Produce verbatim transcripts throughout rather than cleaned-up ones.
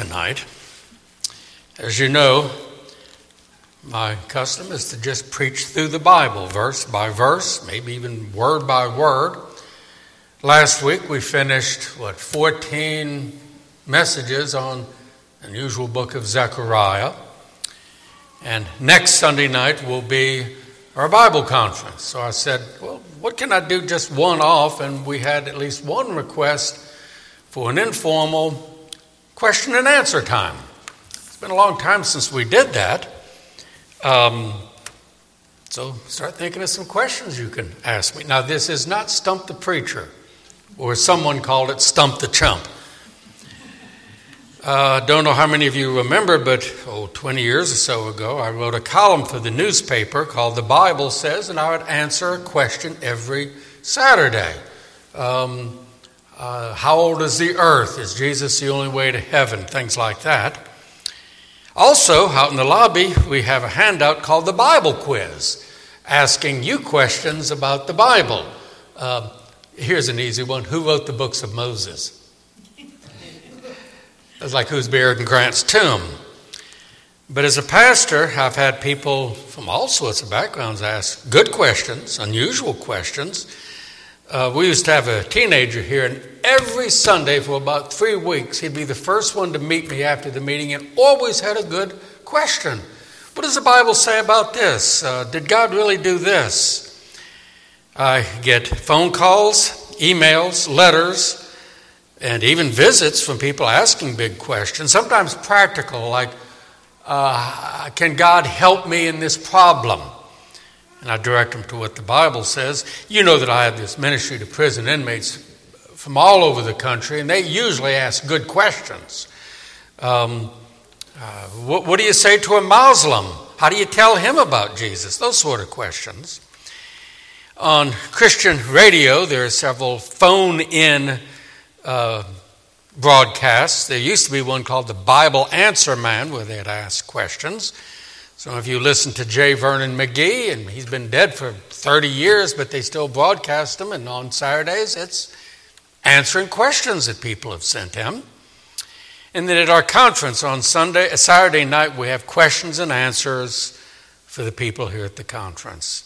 tonight. As you know, my custom is to just preach through the Bible, verse by verse, maybe even word by word. Last week we finished, what, fourteen messages on the unusual book of Zechariah. And next Sunday night will be our Bible conference. So I said, well, what can I do just one off? And we had at least one request for an informal question and answer time. It's been a long time since we did that. Um, so start thinking of some questions you can ask me. Now, this is not Stump the Preacher, or someone called it Stump the Chump. I uh, don't know how many of you remember, but oh, twenty years or so ago, I wrote a column for the newspaper called The Bible Says, and I would answer a question every Saturday. Um, uh, how old is the earth? Is Jesus the only way to heaven? Things like that. Also, out in the lobby, we have a handout called The Bible Quiz, asking you questions about the Bible. Uh, here's an easy one. Who wrote the books of Moses? It's like who's buried in Grant's tomb. But as a pastor, I've had people from all sorts of backgrounds ask good questions, unusual questions. Uh, we used to have a teenager here, and every Sunday for about three weeks, he'd be the first one to meet me after the meeting and always had a good question. What does the Bible say about this? Uh, did God really do this? I get phone calls, emails, letters, and even visits from people asking big questions, sometimes practical, like, uh, can God help me in this problem? And I direct them to what the Bible says. You know that I have this ministry to prison inmates from all over the country, and they usually ask good questions. Um, uh, what, what do you say to a Muslim? How do you tell him about Jesus? Those sort of questions. On Christian radio, there are several phone-in Uh, broadcasts. There used to be one called the Bible Answer Man, where they'd ask questions. Some of you listen to J. Vernon McGee, and he's been dead for thirty years, but they still broadcast him, and on Saturdays it's answering questions that people have sent him. And then at our conference on Sunday, Saturday night, we have questions and answers for the people here at the conference.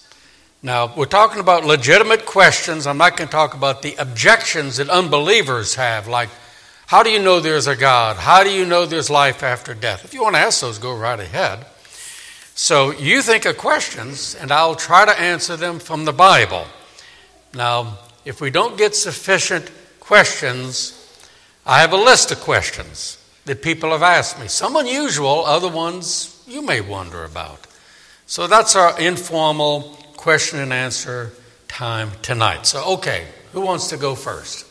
Now, we're talking about legitimate questions. I'm not going to talk about the objections that unbelievers have, like, how do you know there's a God? How do you know there's life after death? If you want to ask those, go right ahead. So you think of questions, and I'll try to answer them from the Bible. Now, if we don't get sufficient questions, I have a list of questions that people have asked me. Some unusual, other ones you may wonder about. So that's our informal question and answer time tonight. So, okay, who wants to go first?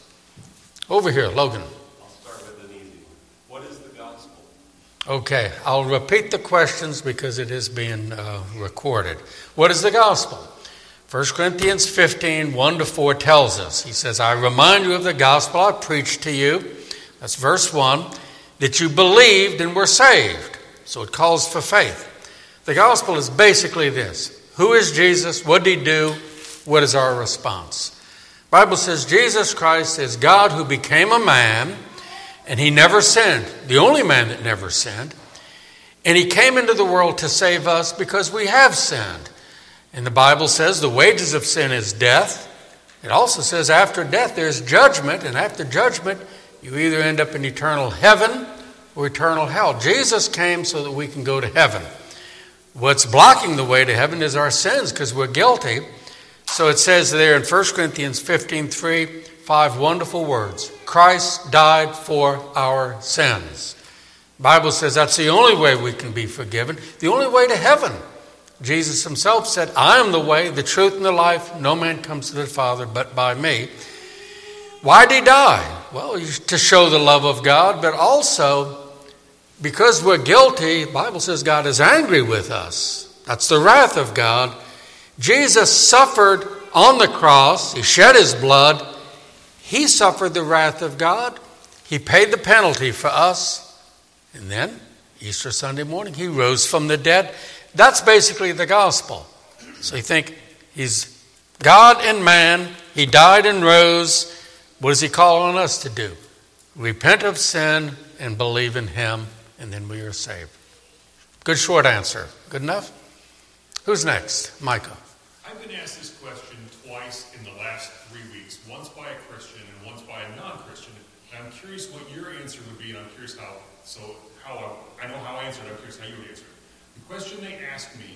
Over here, Logan. I'll start with an easy one. What is the gospel? Okay, I'll repeat the questions because it is being uh, recorded. What is the gospel? First Corinthians fifteen, one to four tells us. He says, I remind you of the gospel I preached to you. That's verse one. That you believed and were saved. So it calls for faith. The gospel is basically this. Who is Jesus? What did he do? What is our response? The Bible says Jesus Christ is God who became a man, and he never sinned, the only man that never sinned. And he came into the world to save us because we have sinned. And the Bible says the wages of sin is death. It also says after death there's judgment, and after judgment you either end up in eternal heaven or eternal hell. Jesus came so that we can go to heaven. What's blocking the way to heaven is our sins because we're guilty. So it says there in First Corinthians fifteen, three, five wonderful words. Christ died for our sins. The Bible says that's the only way we can be forgiven, the only way to heaven. Jesus himself said, I am the way, the truth, and the life. No man comes to the Father but by me. Why did he die? Well, to show the love of God, but also because we're guilty, the Bible says God is angry with us. That's the wrath of God. Jesus suffered on the cross. He shed his blood. He suffered the wrath of God. He paid the penalty for us. And then, Easter Sunday morning, he rose from the dead. That's basically the gospel. So you think, he's God and man. He died and rose. What does he call on us to do? Repent of sin and believe in him, and then we are saved. Good short answer. Good enough? Who's next? Micah. I've been asked this question twice in the last three weeks, once by a Christian and once by a non-Christian. And I'm curious what your answer would be, and I'm curious how, so how I, I know how I answered, I'm curious how you would answer. The question they asked me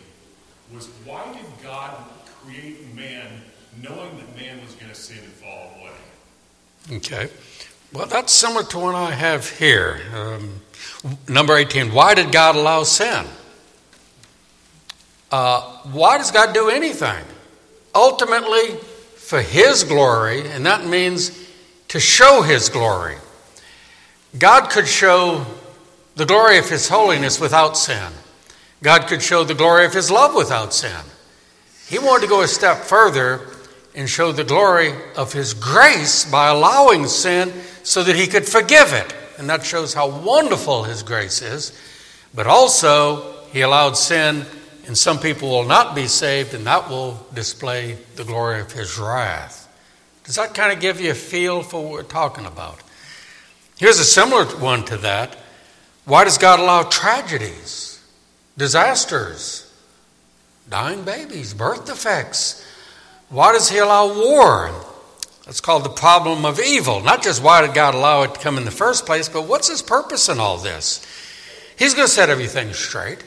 was, why did God create man knowing that man was going to sin and fall away? Okay. Well, that's similar to what I have here. Um, number eighteen, why did God allow sin? Uh, why does God do anything? Ultimately, for his glory, and that means to show his glory. God could show the glory of his holiness without sin. God could show the glory of his love without sin. He wanted to go a step further and show the glory of his grace by allowing sin so that he could forgive it. And that shows how wonderful his grace is. But also, he allowed sin, and some people will not be saved, and that will display the glory of his wrath. Does that kind of give you a feel for what we're talking about? Here's a similar one to that. Why does God allow tragedies, disasters, dying babies, birth defects? Why does he allow war? That's called the problem of evil. Not just why did God allow it to come in the first place, but what's his purpose in all this? He's going to set everything straight.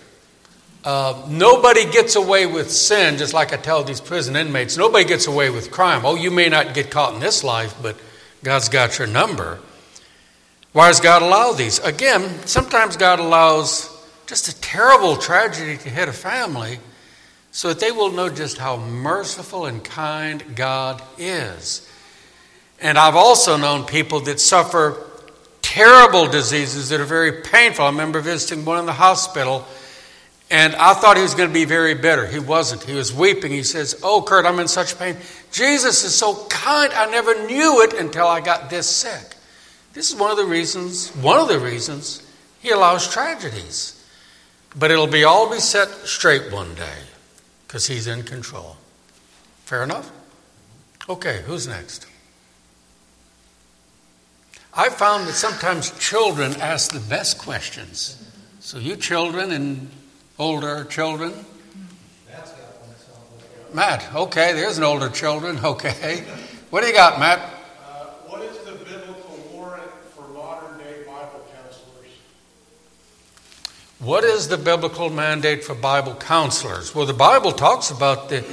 Uh, nobody gets away with sin, just like I tell these prison inmates. Nobody gets away with crime. Oh, you may not get caught in this life, but God's got your number. Why does God allow these? Again, sometimes God allows just a terrible tragedy to hit a family so that they will know just how merciful and kind God is. And I've also known people that suffer terrible diseases that are very painful. I remember visiting one in the hospital, and I thought he was going to be very bitter. He wasn't. He was weeping. He says, oh, Kurt, I'm in such pain. Jesus is so kind. I never knew it until I got this sick. This is one of the reasons, one of the reasons he allows tragedies. But it'll be all be set straight one day because he's in control. Fair enough? Okay, who's next? I found that sometimes children ask the best questions. So you children and older children. Matt, okay, there's an older children, okay. What do you got, Matt? Uh, what is the biblical warrant for modern-day Bible counselors? What is the biblical mandate for Bible counselors? Well, the Bible talks about the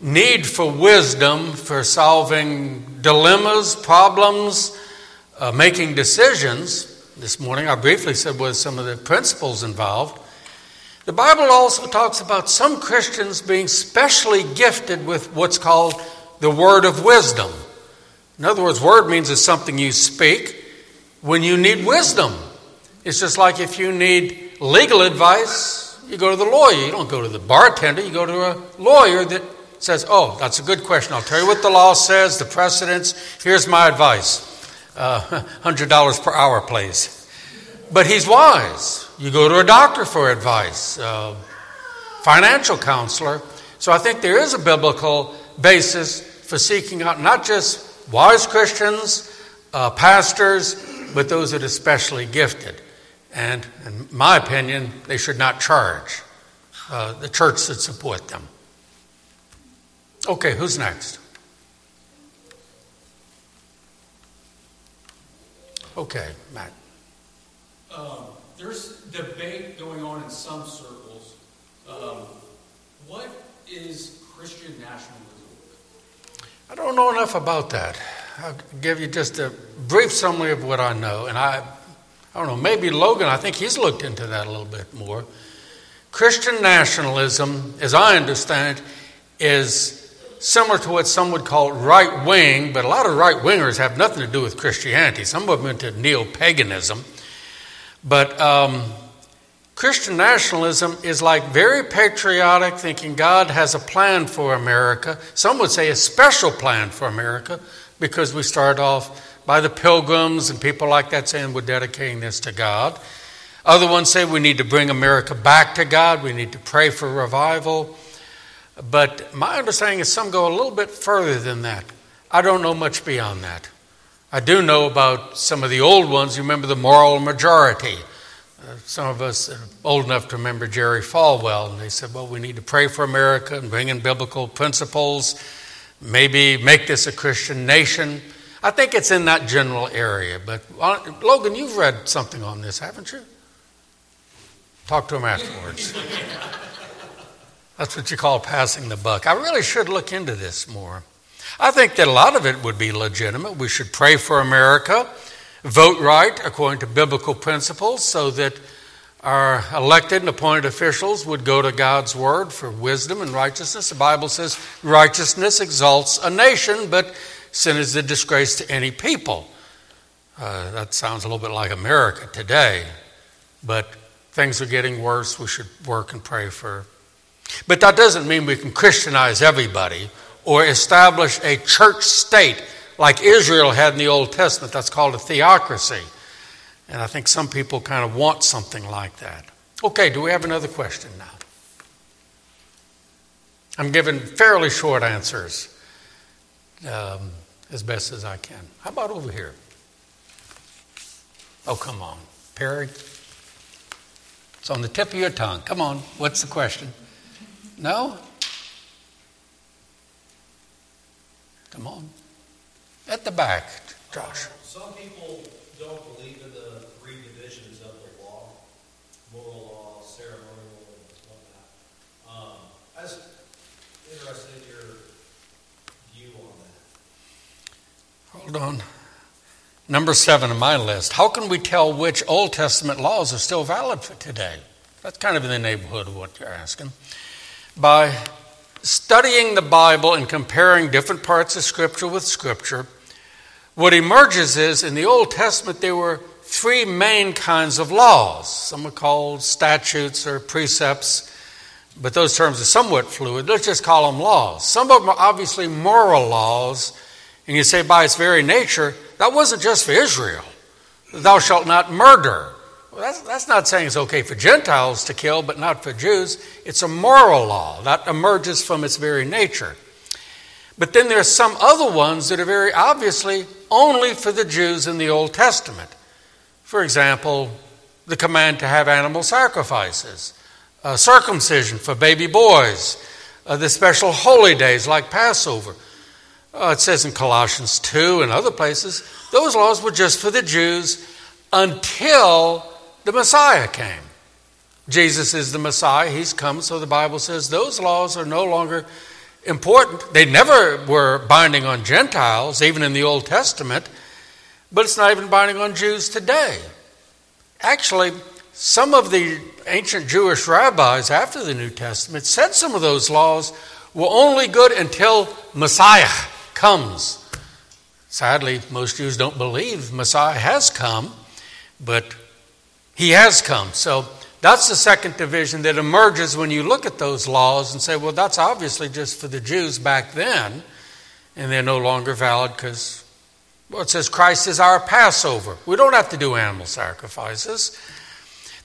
need for wisdom for solving dilemmas, problems, uh, making decisions. This morning I briefly said what some of the principles involved. The Bible also talks about some Christians being specially gifted with what's called the word of wisdom. In other words, word means it's something you speak when you need wisdom. It's just like if you need legal advice, you go to the lawyer. You don't go to the bartender. You go to a lawyer that says, oh, that's a good question. I'll tell you what the law says, the precedents. Here's my advice. Uh, one hundred dollars per hour, please. But he's wise. You go to a doctor for advice, a financial counselor. So I think there is a biblical basis for seeking out not just wise Christians, uh, pastors, but those that are specially gifted. And in my opinion, they should not charge uh, the church that support them. Okay, who's next? Okay, Matt. Um. There's debate going on in some circles. Um, what is Christian nationalism? I don't know enough about that. I'll give you just a brief summary of what I know. And I I don't know, maybe Logan, I think he's looked into that a little bit more. Christian nationalism, as I understand it, is similar to what some would call right-wing, but a lot of right-wingers have nothing to do with Christianity. Some of them into neo-paganism. But um, Christian nationalism is like very patriotic, thinking God has a plan for America. Some would say a special plan for America because we start off by the Pilgrims and people like that saying we're dedicating this to God. Other ones say we need to bring America back to God. We need to pray for revival. But my understanding is some go a little bit further than that. I don't know much beyond that. I do know about some of the old ones. You remember the Moral Majority. Uh, some of us are old enough to remember Jerry Falwell. And they said, well, we need to pray for America and bring in biblical principles. Maybe make this a Christian nation. I think it's in that general area. But uh, Logan, you've read something on this, haven't you? Talk to him afterwards. That's what you call passing the buck. I really should look into this more. I think that a lot of it would be legitimate. We should pray for America, vote right according to biblical principles so that our elected and appointed officials would go to God's word for wisdom and righteousness. The Bible says righteousness exalts a nation, but sin is a disgrace to any people. Uh, that sounds a little bit like America today, but things are getting worse. We should work and pray for. But that doesn't mean we can Christianize everybody or establish a church state like Israel had in the Old Testament. That's called a theocracy. And I think some people kind of want something like that. Okay, do we have another question now? I'm giving fairly short answers um, as best as I can. How about over here? Oh, come on. Perry? It's on the tip of your tongue. Come on. What's the question? No? Come on. At the back, Josh. Some people don't believe in the three divisions of the law, moral law, ceremonial, and whatnot. Um, I was interested in your view on that. Hold on. Number seven on my list. How can we tell which Old Testament laws are still valid for today? That's kind of in the neighborhood of what you're asking. By studying the Bible and comparing different parts of Scripture with Scripture, what emerges is in the Old Testament there were three main kinds of laws. Some are called statutes or precepts, but those terms are somewhat fluid. Let's just call them laws. Some of them are obviously moral laws, and you say by its very nature, that wasn't just for Israel. Thou shalt not murder. Well, that's, that's not saying it's okay for Gentiles to kill, but not for Jews. It's a moral law that emerges from its very nature. But then there are some other ones that are very obviously only for the Jews in the Old Testament. For example, the command to have animal sacrifices, uh, circumcision for baby boys, uh, the special holy days like Passover. Uh, it says in Colossians two and other places, those laws were just for the Jews until the Messiah came. Jesus is the Messiah. He's come. So the Bible says those laws are no longer important. They never were binding on Gentiles, even in the Old Testament, but it's not even binding on Jews today. Actually, some of the ancient Jewish rabbis after the New Testament said some of those laws were only good until Messiah comes. Sadly, most Jews don't believe Messiah has come, but he has come. So that's the second division that emerges when you look at those laws and say, well, that's obviously just for the Jews back then, and they're no longer valid because, well, it says Christ is our Passover. We don't have to do animal sacrifices.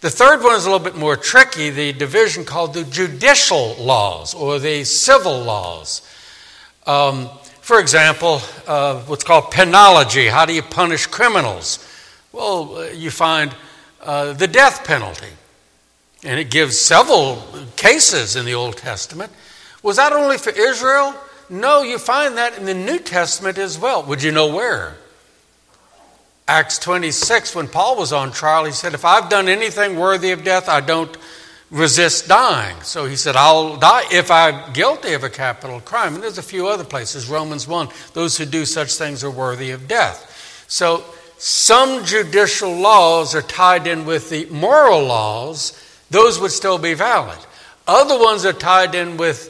The third one is a little bit more tricky, the division called the judicial laws or the civil laws. Um, for example, uh, what's called penology. How do you punish criminals? Well, you find uh, the death penalty. And it gives several cases in the Old Testament. Was that only for Israel? No, you find that in the New Testament as well. Would you know where? Acts twenty-six, when Paul was on trial, he said, if I've done anything worthy of death, I don't resist dying. So he said, I'll die if I'm guilty of a capital crime. And there's a few other places. Romans one, those who do such things are worthy of death. So some judicial laws are tied in with the moral laws. Those would still be valid. Other ones are tied in with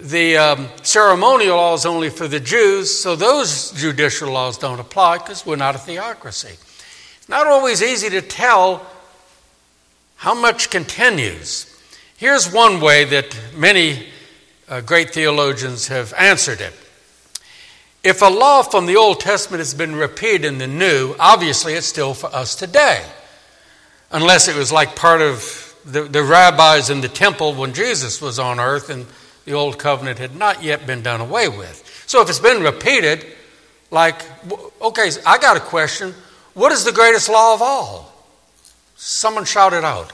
the um, ceremonial laws only for the Jews, so those judicial laws don't apply because we're not a theocracy. It's not always easy to tell how much continues. Here's one way that many uh, great theologians have answered it. If a law from the Old Testament has been repeated in the New, obviously it's still for us today, unless it was like part of The, the rabbis in the temple when Jesus was on earth and the old covenant had not yet been done away with. So if it's been repeated, Like, okay, I got a question. What is the greatest law of all? Someone shout it out.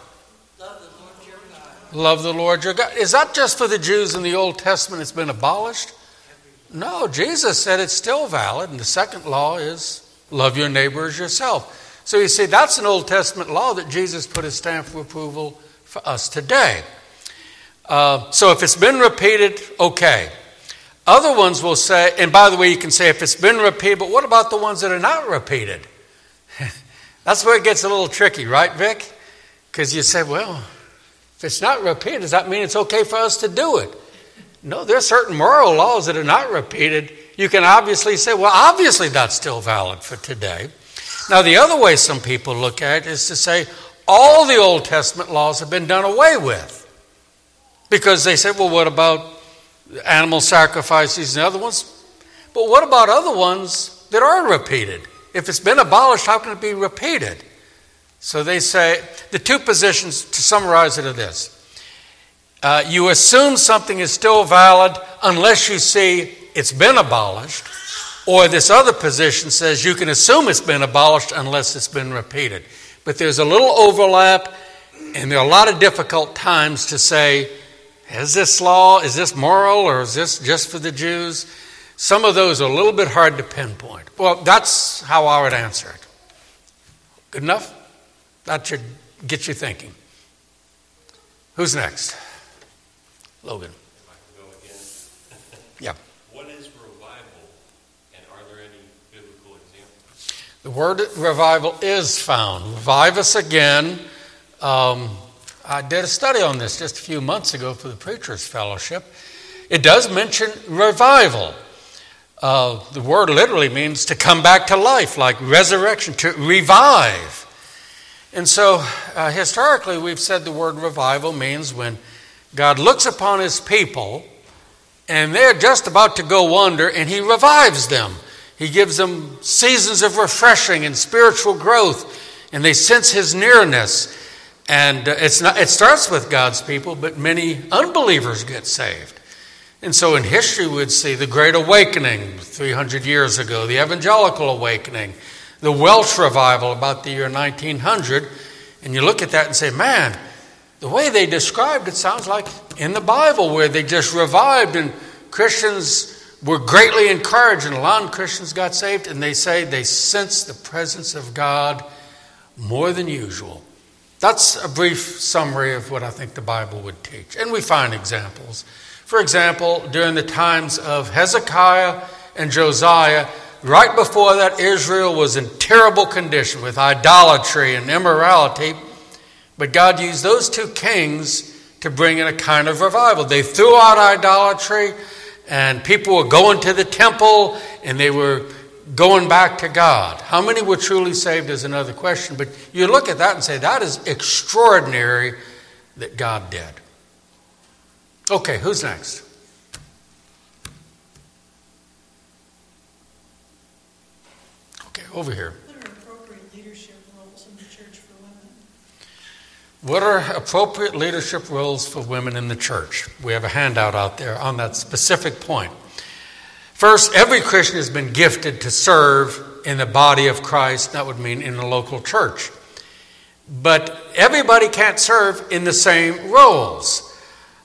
Love the Lord your God. Love the Lord your God. Is that just for the Jews in the Old Testament it's been abolished? No, Jesus said it's still valid. And the second law is love your neighbor as yourself. So you see, that's an Old Testament law that Jesus put his stamp of approval for us today. Uh, so if it's been repeated, okay. Other ones will say, and by the way, you can say if it's been repeated, but what about the ones that are not repeated? That's where it gets a little tricky, right, Vic? Because you say, well, if it's not repeated, does that mean it's okay for us to do it? No, there are certain moral laws that are not repeated. You can obviously say, well, obviously that's still valid for today. Now, the other way some people look at it is to say all the Old Testament laws have been done away with. Because they said, well, what about animal sacrifices and other ones? But what about other ones that are repeated? If it's been abolished, how can it be repeated? So they say, the two positions, to summarize it, are this. Uh, you assume something is still valid unless you see it's been abolished, or this other position says you can assume it's been abolished unless it's been repeated. But there's a little overlap, and there are a lot of difficult times to say, is this law, is this moral, or is this just for the Jews? Some of those are a little bit hard to pinpoint. Well, that's how I would answer it. Good enough? That should get you thinking. Who's next? Logan. If I can go again. Yeah. What is revival, and are there any biblical examples? The word revival is found. Revive us again. Um, I did a study on this just a few months ago for the Preacher's Fellowship. It does mention revival. Uh, the word literally means to come back to life, like resurrection, to revive. And so uh, historically we've said the word revival means when God looks upon his people and they're just about to go under and he revives them. He gives them seasons of refreshing and spiritual growth, and they sense his nearness. And it's not, it starts with God's people, but many unbelievers get saved. And so in history we'd see the Great Awakening three hundred years ago, the Evangelical Awakening, the Welsh Revival about the year nineteen hundred. And you look at that and say, man, the way they described it sounds like in the Bible where they just revived and Christians were greatly encouraged and a lot of Christians got saved. And they say they sense the presence of God more than usual. That's a brief summary of what I think the Bible would teach. And we find examples. For example, during the times of Hezekiah and Josiah, right before that, Israel was in terrible condition with idolatry and immorality. But God used those two kings to bring in a kind of revival. They threw out idolatry, and people were going to the temple, and they were going back to God. How many were truly saved is another question, but you look at that and say, that is extraordinary that God did. Okay, who's next? Okay, over here. What are appropriate leadership roles in the church for women? What are appropriate leadership roles for women in the church? We have a handout out there on that specific point. First, every Christian has been gifted to serve in the body of Christ. That would mean in a local church. But everybody can't serve in the same roles.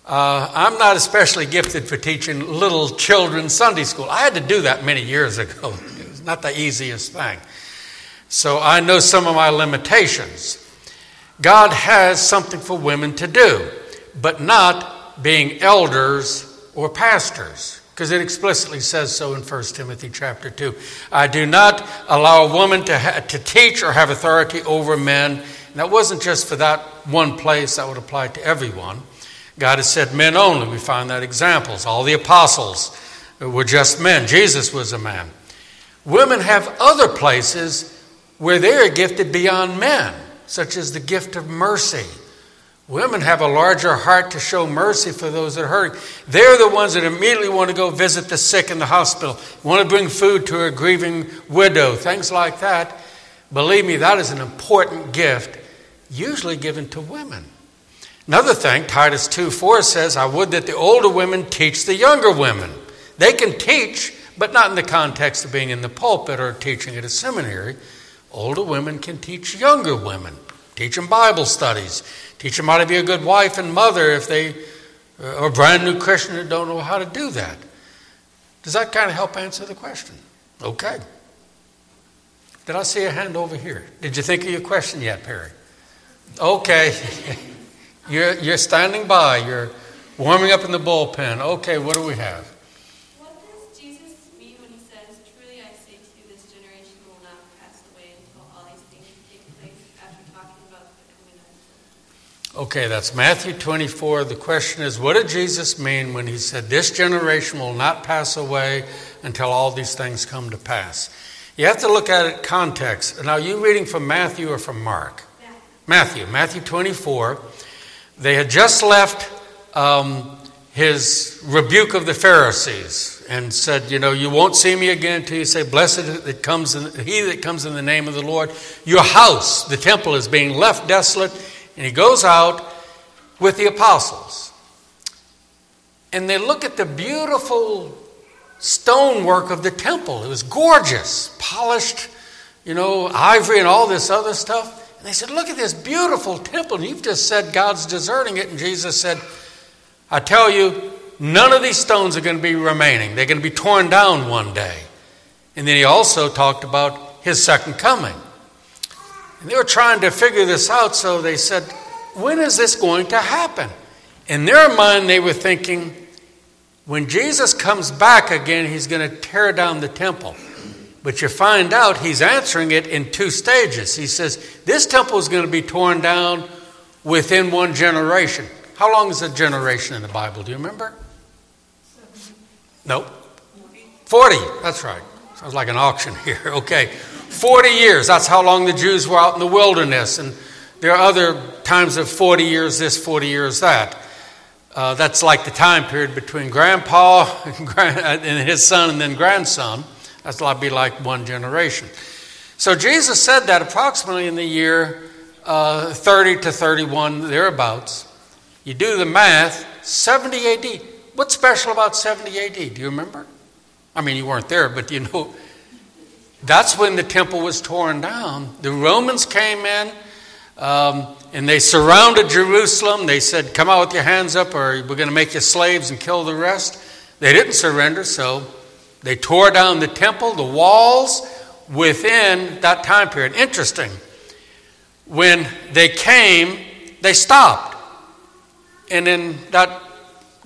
Uh, I'm not especially gifted for teaching little children Sunday school. I had to do that many years ago. It was not the easiest thing. So I know some of my limitations. God has something for women to do, but not being elders or pastors, because it explicitly says so in First Timothy chapter two. I do not allow a woman to ha- to teach or have authority over men. And that wasn't just for that one place. That would apply to everyone. God has said men only. We find that examples. All the apostles were just men. Jesus was a man. Women have other places where they are gifted beyond men, such as the gift of mercy. Women have a larger heart to show mercy for those that are hurting. They're the ones that immediately want to go visit the sick in the hospital, want to bring food to a grieving widow, things like that. Believe me, that is an important gift, usually given to women. Another thing, Titus two four says, I would that the older women teach the younger women. They can teach, but not in the context of being in the pulpit or teaching at a seminary. Older women can teach younger women, teach them Bible studies, teach them how to be a good wife and mother if they are a brand new Christian that don't know how to do that. Does that kind of help answer the question? Okay. Did I see a hand over here? Did you think of your question yet, Perry? Okay. you're, you're standing by. You're warming up in the bullpen. Okay, what do we have? What does Jesus mean when he says, "Truly I say to you, this generation will not pass away until all these things take place," after talking about the coming? Okay, that's Matthew twenty-four. The question is, what did Jesus mean when he said, "This generation will not pass away until all these things come to pass"? You have to look at it context. Now, are you reading from Matthew or from Mark? Matthew. Matthew, Matthew twenty-four. They had just left um, his rebuke of the Pharisees and said, you know, "You won't see me again until you say, 'Blessed that comes in, he that comes in the name of the Lord.'" Your house, the temple, is being left desolate. And he goes out with the apostles. And they look at the beautiful stonework of the temple. It was gorgeous, polished, you know, ivory and all this other stuff. And they said, "Look at this beautiful temple. And you've just said God's deserting it." And Jesus said, "I tell you, none of these stones are going to be remaining. They're going to be torn down one day." And then he also talked about his second coming. And they were trying to figure this out. So they said, "When is this going to happen?" In their mind, they were thinking, when Jesus comes back again, he's going to tear down the temple. But you find out he's answering it in two stages. He says, this temple is going to be torn down within one generation. How long is a generation in the Bible? Do you remember? Nope. forty. That's right. Sounds like an auction here. Okay. forty years. That's how long the Jews were out in the wilderness. And there are other times of forty years this, forty years that. Uh, that's like the time period between grandpa and, grand, and his son and then grandson. That's like be like one generation. So Jesus said that approximately in the year uh, thirty to thirty-one, thereabouts. You do the math, seventy A D. What's special about seventy A D? Do you remember? I mean, you weren't there, but you know, that's when the temple was torn down. The Romans came in. Um, and they surrounded Jerusalem. They said, "Come out with your hands up or we're going to make you slaves and kill the rest." They didn't surrender, so they tore down the temple, the walls, within that time period. Interesting. When they came, they stopped. And in that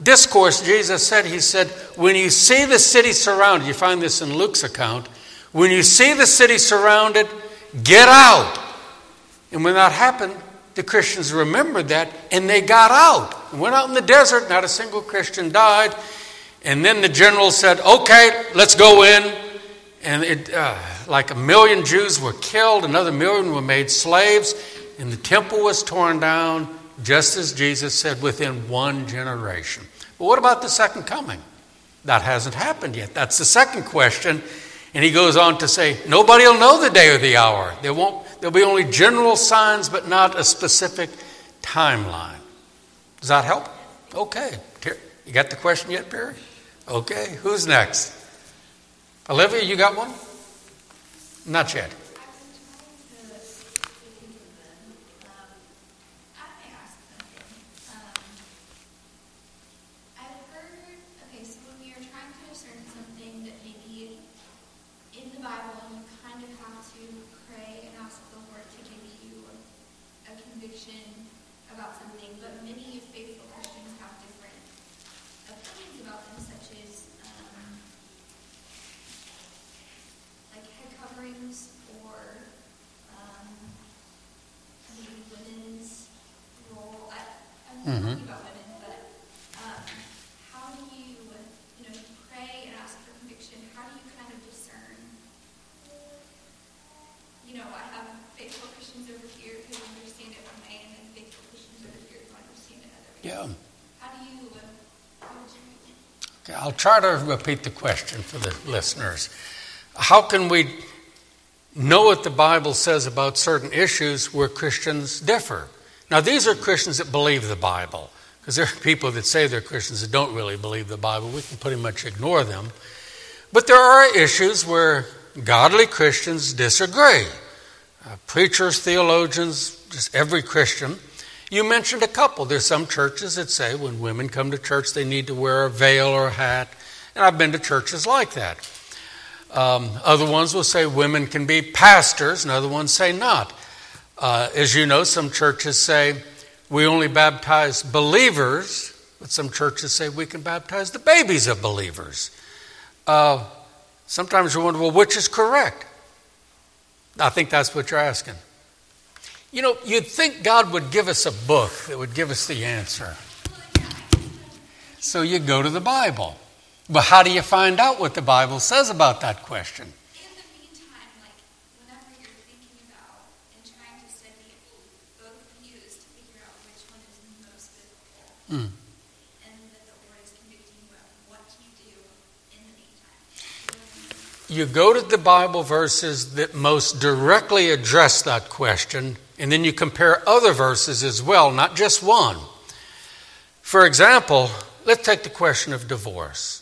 discourse, Jesus said, he said, "When you see the city surrounded," you find this in Luke's account, "when you see the city surrounded, get out." And when that happened, the Christians remembered that, and they got out. Went out in the desert, not a single Christian died. And then the general said, "Okay, let's go in." And it, uh, like a million Jews were killed, another million were made slaves, and the temple was torn down, just as Jesus said, within one generation. But what about the second coming? That hasn't happened yet. That's the second question. And he goes on to say, nobody will know the day or the hour. There won't, there'll be only general signs, but not a specific timeline. Does that help? Okay. You got the question yet, Perry? Okay. Who's next? Olivia, you got one? Not yet. Try to repeat the question for the listeners. How can we know what the Bible says about certain issues where Christians differ? Now, these are Christians that believe the Bible, because there are people that say they're Christians that don't really believe the Bible. We can pretty much ignore them. But there are issues where godly Christians disagree. Uh, preachers, theologians, just every Christian. You mentioned a couple. There's some churches that say when women come to church, they need to wear a veil or a hat. And I've been to churches like that. Um, other ones will say women can be pastors, and other ones say not. Uh, as you know, some churches say we only baptize believers, but some churches say we can baptize the babies of believers. Uh, sometimes you wonder, well, which is correct? I think that's what you're asking. You know, you'd think God would give us a book that would give us the answer. So you go to the Bible. But how do you find out what the Bible says about that question? In the meantime, like, whenever you're thinking about and trying to study both views to figure out which one is the most biblical, mm. and that the Lord is convicting you about what you do in the meantime. You go to the Bible verses that most directly address that question, and then you compare other verses as well, not just one. For example, let's take the question of divorce.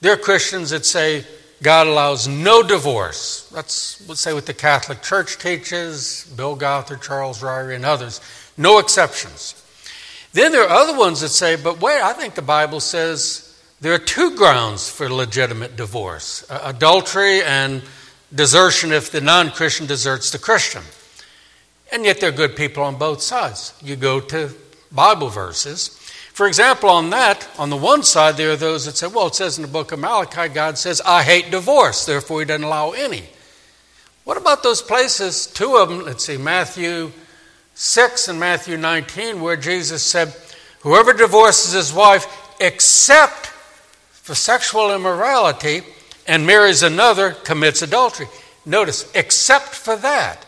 There are Christians that say God allows no divorce. That's, let's say, what the Catholic Church teaches, Bill Gothard, Charles Ryrie, and others. No exceptions. Then there are other ones that say, but wait, I think the Bible says there are two grounds for legitimate divorce. Uh, adultery and desertion if the non-Christian deserts the Christian. And yet there are good people on both sides. You go to Bible verses. For example, on that, on the one side, there are those that say, well, it says in the book of Malachi, God says, I hate divorce, therefore he doesn't allow any. What about those places, two of them, let's see, Matthew six and Matthew nineteen, where Jesus said, whoever divorces his wife except for sexual immorality and marries another commits adultery. Notice, except for that,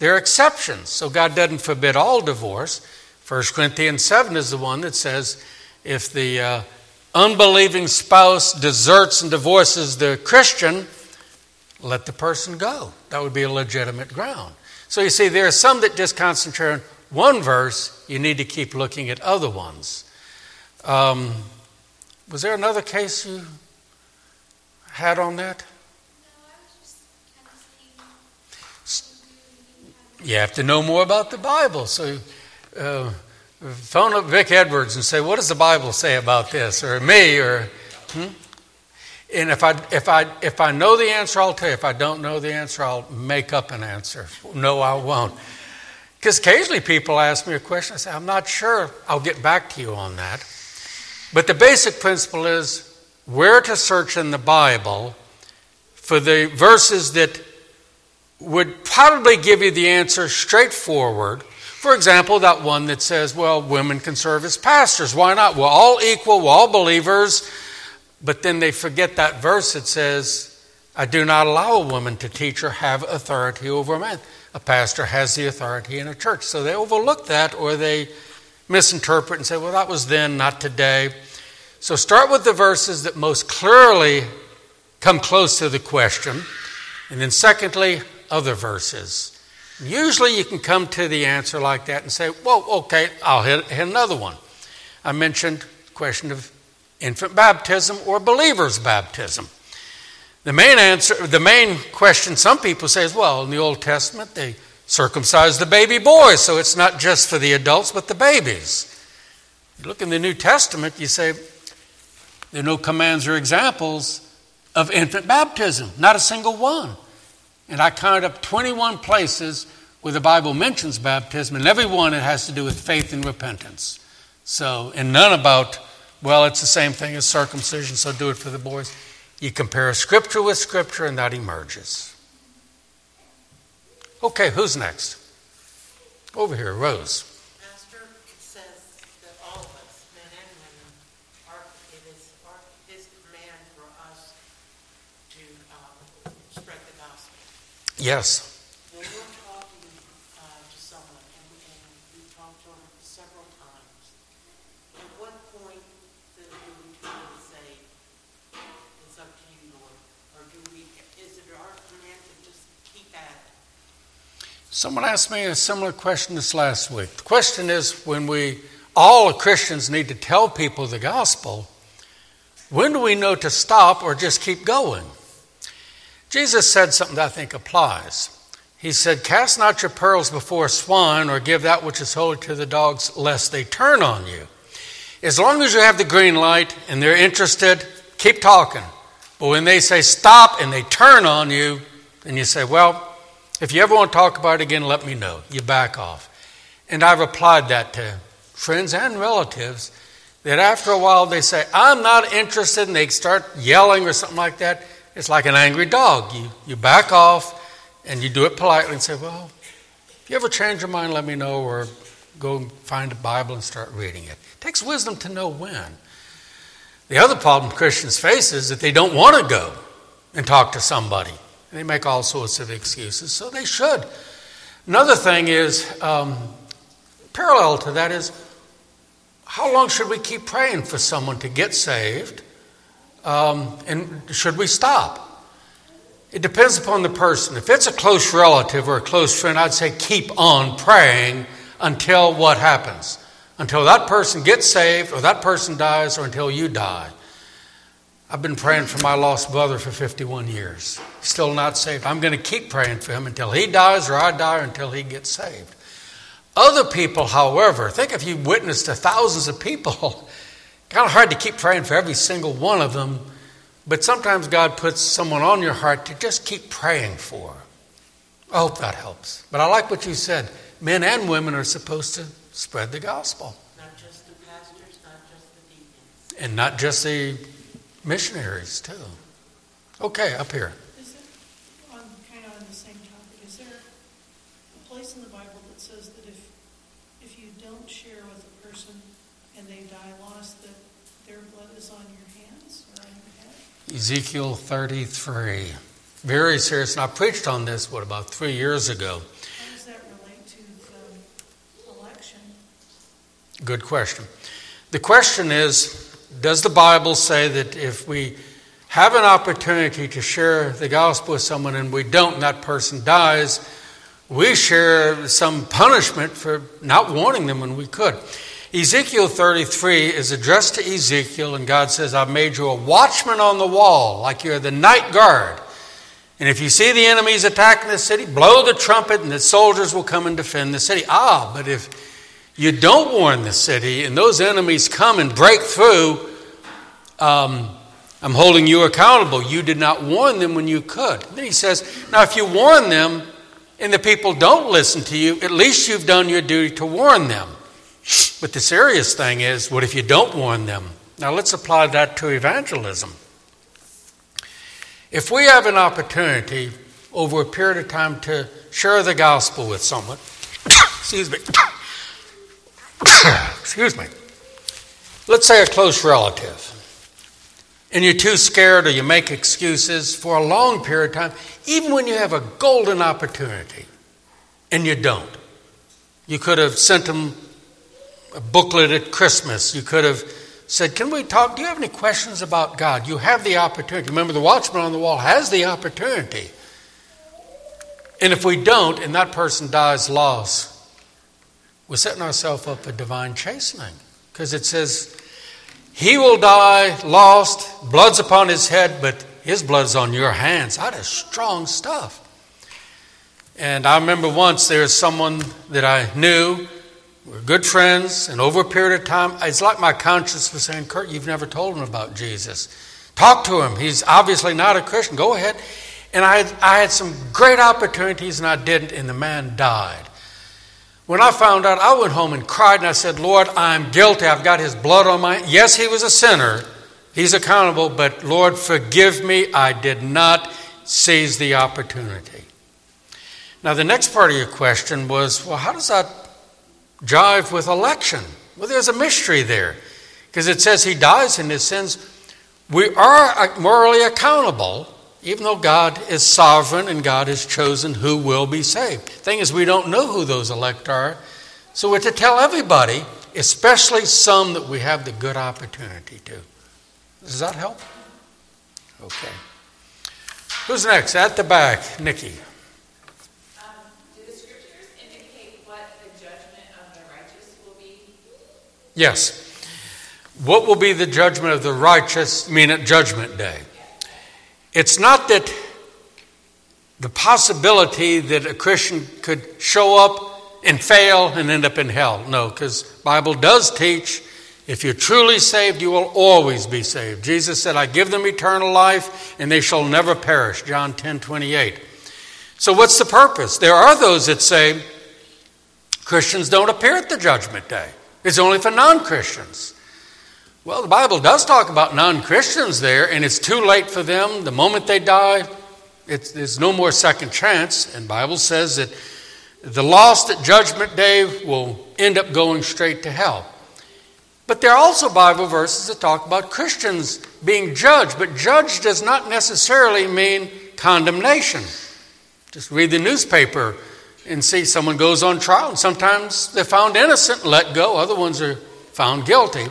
there are exceptions. So God doesn't forbid all divorce. First Corinthians seven is the one that says if the uh, unbelieving spouse deserts and divorces the Christian, let the person go. That would be a legitimate ground. So you see, there are some that just concentrate on one verse. You need to keep looking at other ones. Um, was there another case you had on that? No, I was just kind of... You have to know more about the Bible, so... Uh, phone up Vic Edwards and say, what does the Bible say about this? Or me, or hmm? And if I if I if I know the answer, I'll tell you. If I don't know the answer, I'll make up an answer. No, I won't. Because occasionally people ask me a question, I say, I'm not sure, I'll get back to you on that. But the basic principle is where to search in the Bible for the verses that would probably give you the answer straightforward. For example, that one that says, well, women can serve as pastors. Why not? We're all equal. We're all believers. But then they forget that verse that says, I do not allow a woman to teach or have authority over a man. A pastor has the authority in a church. So they overlook that, or they misinterpret and say, well, that was then, not today. So start with the verses that most clearly come close to the question. And then secondly, other verses. Usually you can come to the answer like that and say, well, okay, I'll hit, hit another one. I mentioned the question of infant baptism or believer's baptism. The main answer, the main question some people say is, well, in the Old Testament, they circumcised the baby boys, so it's not just for the adults, but the babies. You look in the New Testament, you say, there are no commands or examples of infant baptism, not a single one. And I counted up twenty-one places where the Bible mentions baptism, and every one it has to do with faith and repentance. So, and none about, well, it's the same thing as circumcision, so do it for the boys. You compare Scripture with Scripture, and that emerges. Okay, who's next? Over here, Rose. Master, it says that all of us, men and women, are, it is our, His command for us to um, spread the gospel. Yes. When we're talking uh, to someone, and, and we've talked to them several times, at what point do we turn and say, it's up to you, Lord? Or do we, is it our command to just keep at it? Someone asked me a similar question this last week. The question is, when we, all Christians need to tell people the gospel, when do we know to stop or just keep going? Jesus said something that I think applies. He said, cast not your pearls before swine, or give that which is holy to the dogs, lest they turn on you. As long as you have the green light and they're interested, keep talking. But when they say stop and they turn on you, then you say, well, if you ever want to talk about it again, let me know. You back off. And I've applied that to friends and relatives, that after a while they say, I'm not interested, and they start yelling or something like that. It's like an angry dog. You, you back off. And you do it politely and say, well, if you ever change your mind, let me know, or go find a Bible and start reading it. It takes wisdom to know when. The other problem Christians face is that they don't want to go and talk to somebody. And they make all sorts of excuses, so they should. Another thing is, um, parallel to that is, how long should we keep praying for someone to get saved? Um, and should we stop? It depends upon the person. If it's a close relative or a close friend, I'd say keep on praying until what happens? Until that person gets saved, or that person dies, or until you die. I've been praying for my lost brother for fifty-one years. Still not saved. I'm going to keep praying for him until he dies, or I die, or until he gets saved. Other people, however, think if you witnessed to thousands of people, kind of hard to keep praying for every single one of them. But sometimes God puts someone on your heart to just keep praying for. I hope that helps. But I like what you said. Men and women are supposed to spread the gospel. Not just the pastors, not just the deacons. And not just the missionaries, too. Okay, up here. Is there, on, kind of on the same topic, is there a place in the Bible that says that if, if you don't share with a person and they die lost, that their blood is on your hands or on your head? Ezekiel thirty-three. Very serious. And I preached on this, what, about three years ago. How does that relate to the election? Good question. The question is, does the Bible say that if we have an opportunity to share the gospel with someone and we don't, and that person dies, we share some punishment for not warning them when we could? Ezekiel thirty-three is addressed to Ezekiel, and God says, I've made you a watchman on the wall, like you're the night guard. And if you see the enemies attacking the city, blow the trumpet, and the soldiers will come and defend the city. Ah, but if you don't warn the city, and those enemies come and break through, um, I'm holding you accountable. You did not warn them when you could. And then he says, now if you warn them, and the people don't listen to you, at least you've done your duty to warn them. But the serious thing is, what if you don't warn them? Now let's apply that to evangelism. If we have an opportunity over a period of time to share the gospel with someone, excuse me, excuse me, let's say a close relative, and you're too scared or you make excuses for a long period of time, even when you have a golden opportunity, and you don't. You could have sent them a booklet at Christmas. You could have said, can we talk? Do you have any questions about God? You have the opportunity. Remember, the watchman on the wall has the opportunity. And if we don't, and that person dies lost, we're setting ourselves up for divine chastening. Because it says, he will die lost, blood's upon his head, but his blood's on your hands. That is strong stuff. And I remember once there was someone that I knew. We're good friends, and over a period of time, it's like my conscience was saying, Kurt, you've never told him about Jesus. Talk to him. He's obviously not a Christian. Go ahead. And I, I had some great opportunities, and I didn't, and the man died. When I found out, I went home and cried, and I said, Lord, I'm guilty. I've got his blood on my hands. Yes, he was a sinner. He's accountable, but Lord, forgive me. I did not seize the opportunity. Now, the next part of your question was, well, how does that jive with election? Well, there's a mystery there, because it says he dies in his sins. We are morally accountable, even though God is sovereign and God has chosen who will be saved. The thing is, we don't know who those elect are, so we're to tell everybody, especially some that we have the good opportunity to. Does that help? Okay. Who's next? At the back, Nikki. Yes. What will be the judgment of the righteous, I mean at judgment day? It's not that the possibility that a Christian could show up and fail and end up in hell. No, because the Bible does teach, if you're truly saved, you will always be saved. Jesus said, I give them eternal life, and they shall never perish. John ten twenty-eight. So what's the purpose? There are those that say Christians don't appear at the judgment day. It's only for non-Christians. Well, the Bible does talk about non-Christians there, and it's too late for them. The moment they die, it's, there's no more second chance. And the Bible says that the lost at judgment day will end up going straight to hell. But there are also Bible verses that talk about Christians being judged, but judged does not necessarily mean condemnation. Just read the newspaper and see someone goes on trial, and sometimes they're found innocent and let go. Other ones are found guilty.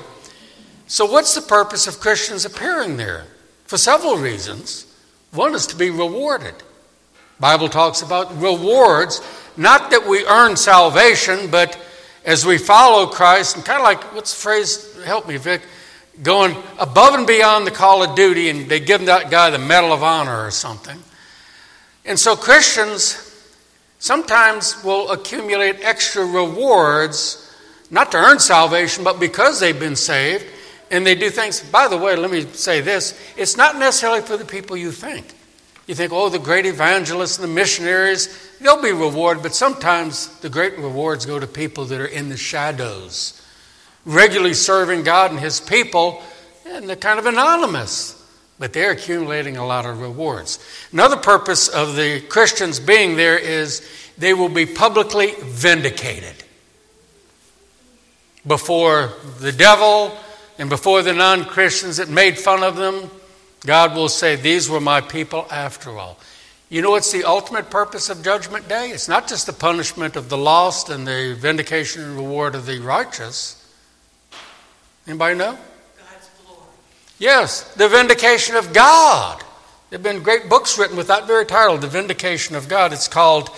So what's the purpose of Christians appearing there? For several reasons. One is to be rewarded. The Bible talks about rewards, not that we earn salvation, but as we follow Christ, and kind of like, what's the phrase, help me, Vic, going above and beyond the call of duty, and they give that guy the Medal of Honor or something. And so Christians sometimes will accumulate extra rewards, not to earn salvation, but because they've been saved, and they do things. By the way, let me say this, it's not necessarily for the people you think. You think, oh, the great evangelists and the missionaries, they'll be rewarded, but sometimes the great rewards go to people that are in the shadows, regularly serving God and his people, and they're kind of anonymous, but they're accumulating a lot of rewards. Another purpose of the Christians being there is they will be publicly vindicated before the devil and before the non-Christians that made fun of them. God will say, these were my people after all. You know what's the ultimate purpose of Judgment Day? It's not just the punishment of the lost and the vindication and reward of the righteous. Anybody know? God's glory. Yes, the vindication of God. There have been great books written with that very title, The Vindication of God. It's called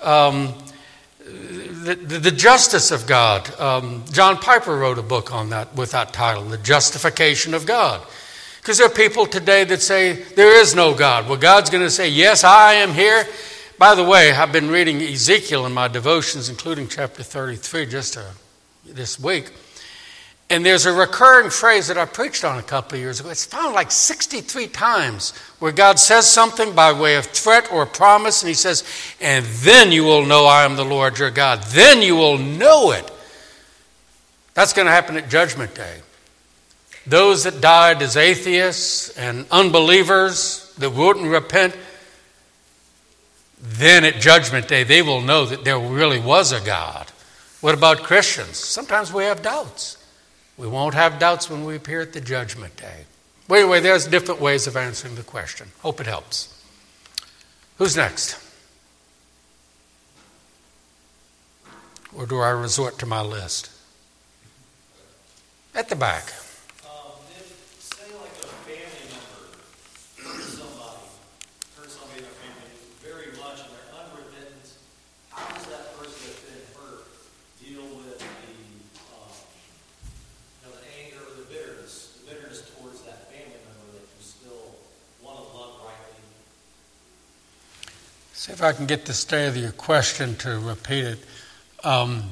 um, the, the, the Justice of God. Um, John Piper wrote a book on that with that title, The Justification of God. Because there are people today that say, there is no God. Well, God's going to say, yes, I am here. By the way, I've been reading Ezekiel in my devotions, including chapter thirty-three just uh, this week. And there's a recurring phrase that I preached on a couple of years ago. It's found like sixty-three times where God says something by way of threat or promise. And he says, and then you will know I am the Lord your God. Then you will know it. That's going to happen at Judgment Day. Those that died as atheists and unbelievers that wouldn't repent, then at Judgment Day, they will know that there really was a God. What about Christians? Sometimes we have doubts. We won't have doubts when we appear at the Judgment Day. Well, anyway, there's different ways of answering the question. Hope it helps. Who's next? Or do I resort to my list? At the back. See if I can get the stay of your question to repeat it. Um,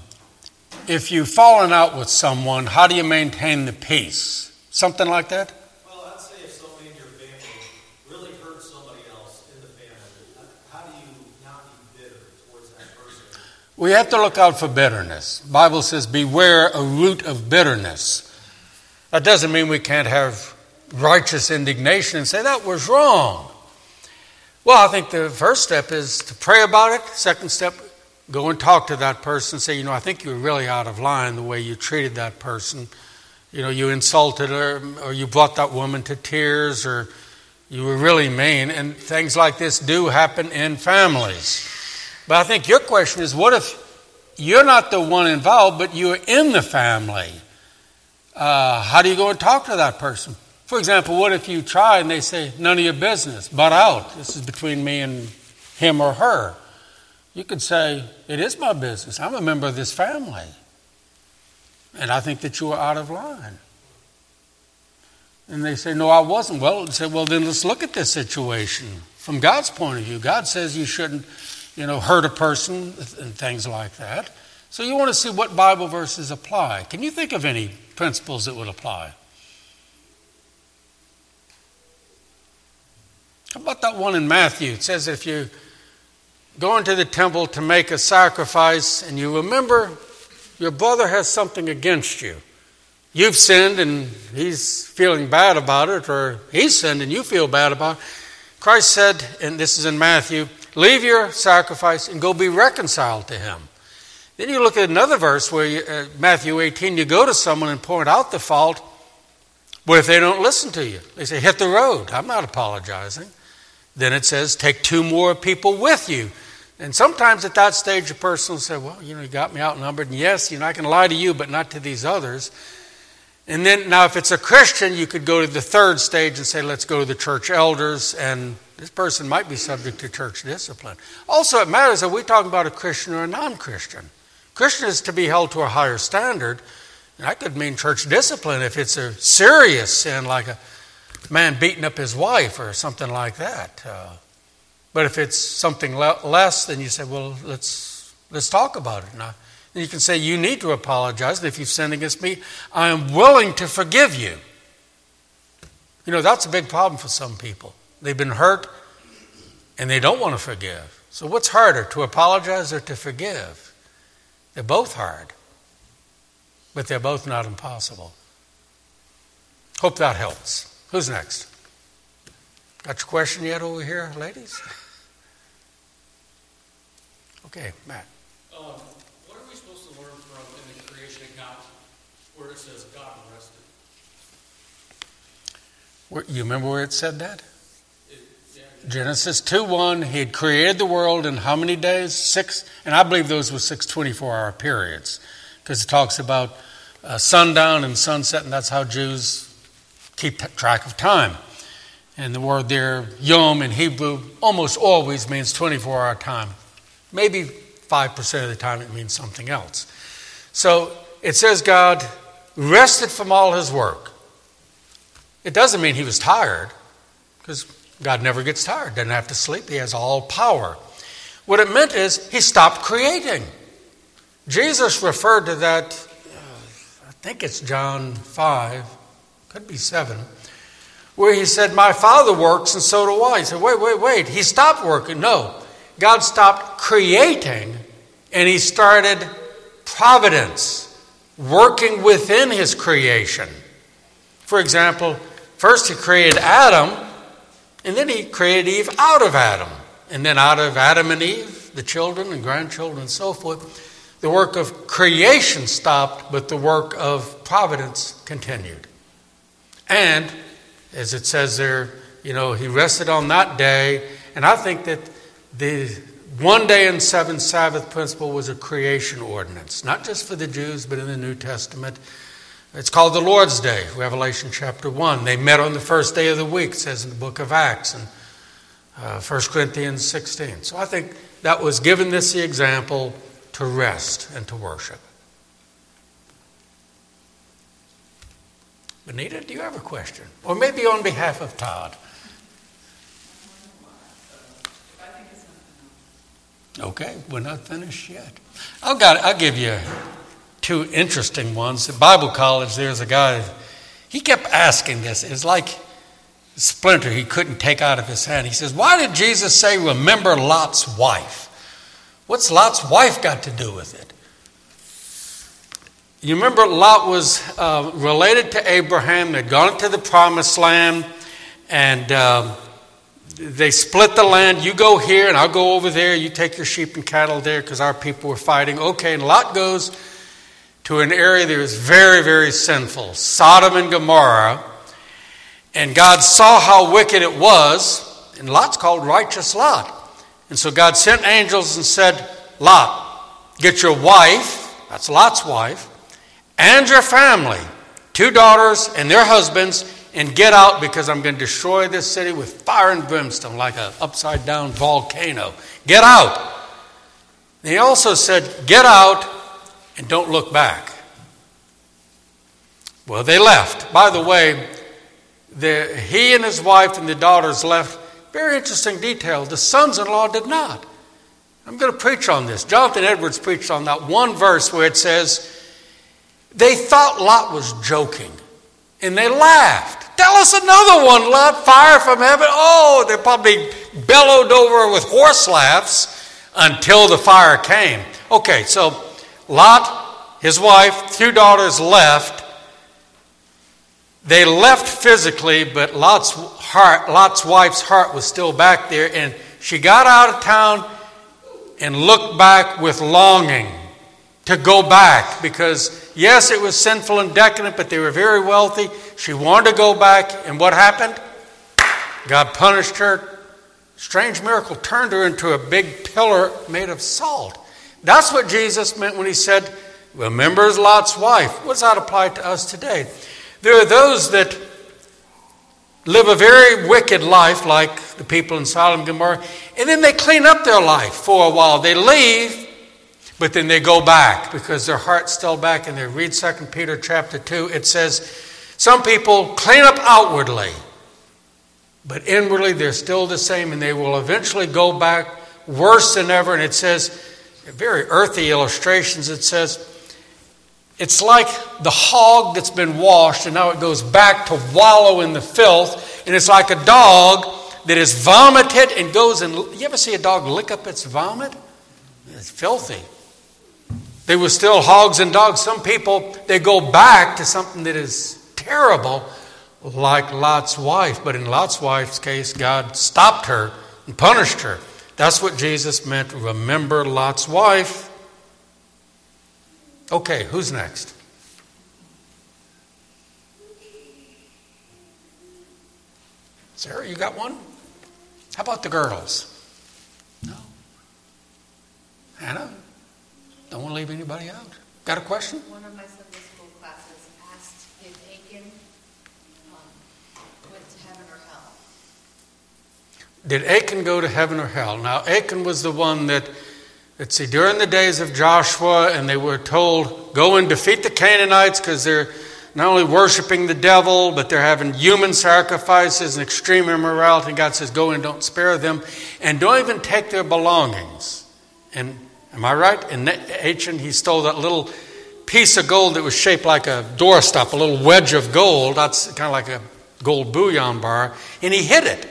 if you've fallen out with someone, how do you maintain the peace? Something like that? Well, I'd say if somebody in your family really hurt somebody else in the family, how do you not be bitter towards that person? We have to look out for bitterness. The Bible says, beware a root of bitterness. That doesn't mean we can't have righteous indignation and say, that was wrong. Well, I think the first step is to pray about it. Second step, go and talk to that person and say, you know, I think you were really out of line the way you treated that person. You know, you insulted her, or you brought that woman to tears, or you were really mean. And things like this do happen in families. But I think your question is, what if you're not the one involved, but you're in the family? Uh, how do you go and talk to that person? For example, what if you try and they say, none of your business, butt out. This is between me and him or her. You could say, it is my business. I'm a member of this family. And I think that you were out of line. And they say, no, I wasn't. Well, say, well, then let's look at this situation. From God's point of view, God says you shouldn't, you know, hurt a person and things like that. So you want to see what Bible verses apply. Can you think of any principles that would apply? How about that one in Matthew? It says if you go into the temple to make a sacrifice and you remember your brother has something against you. You've sinned and he's feeling bad about it, or he's sinned and you feel bad about it. Christ said, and this is in Matthew, leave your sacrifice and go be reconciled to him. Then you look at another verse where you, uh, Matthew eighteen, you go to someone and point out the fault. What if they don't listen to you? They say, hit the road. I'm not apologizing. Then it says, take two more people with you. And sometimes at that stage, a person will say, well, you know, you got me outnumbered. And yes, you know, I can lie to you, but not to these others. And then, now if it's a Christian, you could go to the third stage and say, let's go to the church elders, and this person might be subject to church discipline. Also, it matters, are we talking about a Christian or a non-Christian? Christian is to be held to a higher standard, and that could mean church discipline if it's a serious sin, like a man beating up his wife or something like that. Uh, but if it's something le- less, then you say, well, let's let's talk about it now. And you can say, you need to apologize. And if you've sinned against me, I am willing to forgive you. You know, that's a big problem for some people. They've been hurt and they don't want to forgive. So what's harder, to apologize or to forgive? They're both hard, but they're both not impossible. Hope that helps. Who's next? Got your question yet over here, ladies? Okay, Matt. Um. Where it says God rested. Where, you remember where it said that? It, yeah, yeah. Genesis two one, he had created the world in how many days? Six, and I believe those were six twenty-four hour periods, because it talks about uh, sundown and sunset, and that's how Jews keep t- track of time. And the word there, yom in Hebrew, almost always means twenty-four hour time. Maybe five percent of the time it means something else. So it says God rested from all his work. It doesn't mean he was tired, because God never gets tired, doesn't have to sleep, he has all power. What it meant is he stopped creating. Jesus referred to that, I think it's John five, could be seven, where he said, my Father works and so do I. He said, wait, wait, wait, he stopped working. No, God stopped creating and he started providence, working within his creation. For example, first he created Adam, and then he created Eve out of Adam. And then out of Adam and Eve, the children and grandchildren and so forth, the work of creation stopped, but the work of providence continued. And, as it says there, you know, he rested on that day, and I think that the one day and seven Sabbath principle was a creation ordinance, not just for the Jews, but in the New Testament. It's called the Lord's Day, Revelation chapter one. They met on the first day of the week, it says in the book of Acts, and uh, First Corinthians sixteen. So I think that was given this the example to rest and to worship. Benita, do you have a question? Or maybe on behalf of Todd. Okay, we're not finished yet. I've got, I'll give you two interesting ones. At Bible college, there's a guy, he kept asking this. It's like a splinter he couldn't take out of his hand. He says, why did Jesus say, remember Lot's wife? What's Lot's wife got to do with it? You remember Lot was uh, related to Abraham. They'd gone to the promised land, and Um, they split the land. You go here and I'll go over there. You take your sheep and cattle there because our people were fighting. Okay, and Lot goes to an area that was very, very sinful, Sodom and Gomorrah. And God saw how wicked it was. And Lot's called righteous Lot. And so God sent angels and said, Lot, get your wife, that's Lot's wife, and your family, two daughters and their husbands, and get out because I'm going to destroy this city with fire and brimstone like an upside-down volcano. Get out. And he also said, get out and don't look back. Well, they left. By the way, the, he and his wife and the daughters left. Very interesting detail. The sons-in-law did not. I'm going to preach on this. Jonathan Edwards preached on that one verse where it says, they thought Lot was joking, and they laughed. Tell us another one, Lot, fire from heaven. Oh, they probably bellowed over with horse laughs until the fire came. Okay, so Lot, his wife, two daughters left. They left physically, but Lot's heart, Lot's wife's heart was still back there, and she got out of town and looked back with longing to go back because, yes, it was sinful and decadent, but they were very wealthy. She wanted to go back, and what happened? God punished her. Strange miracle turned her into a big pillar made of salt. That's what Jesus meant when he said, remember Lot's wife. What does that apply to us today? There are those that live a very wicked life like the people in Sodom and Gomorrah, and then they clean up their life for a while. They leave, but then they go back because their heart's still back, and they read Second Peter chapter two. It says, some people clean up outwardly, but inwardly they're still the same, and they will eventually go back worse than ever. And it says, very earthy illustrations, it says, it's like the hog that's been washed and now it goes back to wallow in the filth. And it's like a dog that is vomited and goes and... You ever see a dog lick up its vomit? It's filthy. They were still hogs and dogs. Some people, they go back to something that is terrible like Lot's wife. But in Lot's wife's case, God stopped her and punished her. That's what Jesus meant. Remember Lot's wife. Okay, who's next? Sarah, you got one? How about the girls? No. Hannah? Don't want to leave anybody out. Got a question? One of my Sunday school classes asked if Achan um, went to heaven or hell. Did Achan go to heaven or hell? Now, Achan was the one that... Let's see, during the days of Joshua, and they were told, go and defeat the Canaanites because they're not only worshiping the devil, but they're having human sacrifices and extreme immorality. And God says, go and don't spare them. And don't even take their belongings. And am I right? And Achan, he stole that little piece of gold that was shaped like a doorstop, a little wedge of gold. That's kind of like a gold bullion bar. And he hid it.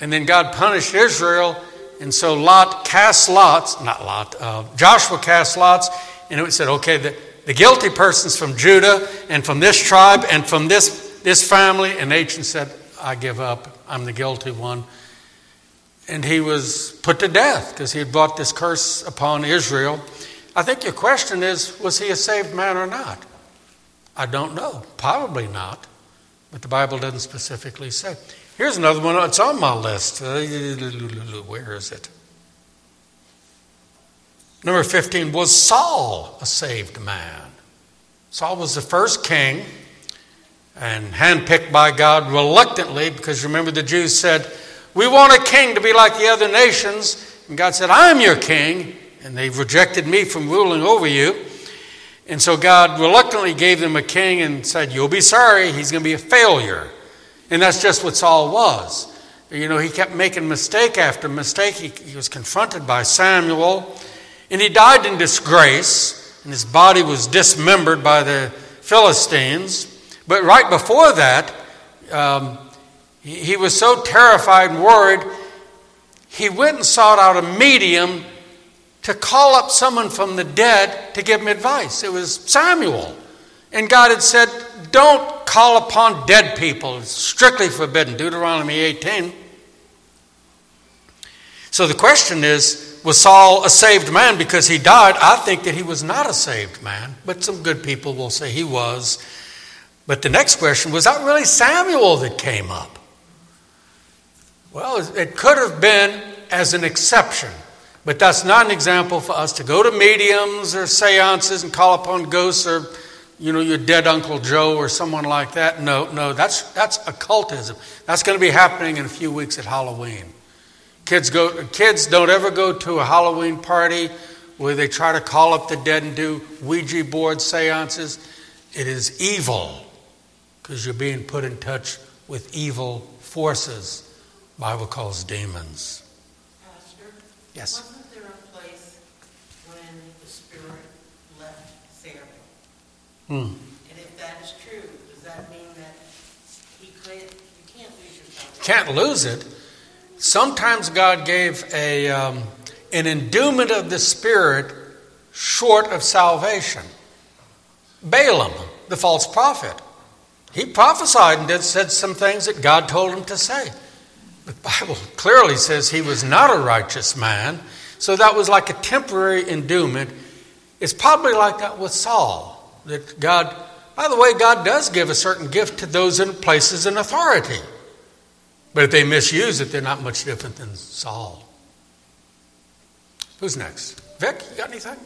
And then God punished Israel. And so Lot cast lots, not Lot, uh, Joshua cast lots, and it said, okay, the, the guilty person's from Judah and from this tribe and from this, this family. And Achan said, I give up, I'm the guilty one. And he was put to death because he had brought this curse upon Israel. I think your question is, was he a saved man or not? I don't know, probably not, but the Bible doesn't specifically say. Here's another one. It's on my list. Where is it? Number fifteen, was Saul a saved man? Saul was the first king and handpicked by God reluctantly because remember the Jews said, we want a king to be like the other nations. And God said, I'm your king. And they rejected me from ruling over you. And so God reluctantly gave them a king and said, you'll be sorry. He's going to be a failure. And that's just what Saul was. You know, he kept making mistake after mistake. He, he was confronted by Samuel. And he died in disgrace. And his body was dismembered by the Philistines. But right before that, um, he, he was so terrified and worried, he went and sought out a medium to call up someone from the dead to give him advice. It was Samuel. And God had said, don't call upon dead people. It's strictly forbidden. Deuteronomy eighteen. So the question is, was Saul a saved man? Because he died, I think that he was not a saved man. But some good people will say he was. But the next question, was that really Samuel that came up? Well, it could have been as an exception. But that's not an example for us to go to mediums or seances and call upon ghosts or... You know, your dead Uncle Joe or someone like that. No, no, that's that's occultism. That's going to be happening in a few weeks at Halloween. Kids go. Kids don't ever go to a Halloween party where they try to call up the dead and do Ouija board seances. It is evil because you're being put in touch with evil forces. Bible calls demons. Pastor? Yes. Wasn't there a place when the Spirit left Sarah? Mm. And if that is true, does that mean that he can't, you can't lose your salvation? Can't lose it. Sometimes God gave a um, an endowment of the Spirit short of salvation. Balaam, the false prophet, he prophesied and did, said some things that God told him to say. The Bible clearly says he was not a righteous man, so that was like a temporary endowment. It's probably like that with Saul, that God, by the way, God does give a certain gift to those in places in authority. But if they misuse it, they're not much different than Saul. Who's next? Vic, you got anything?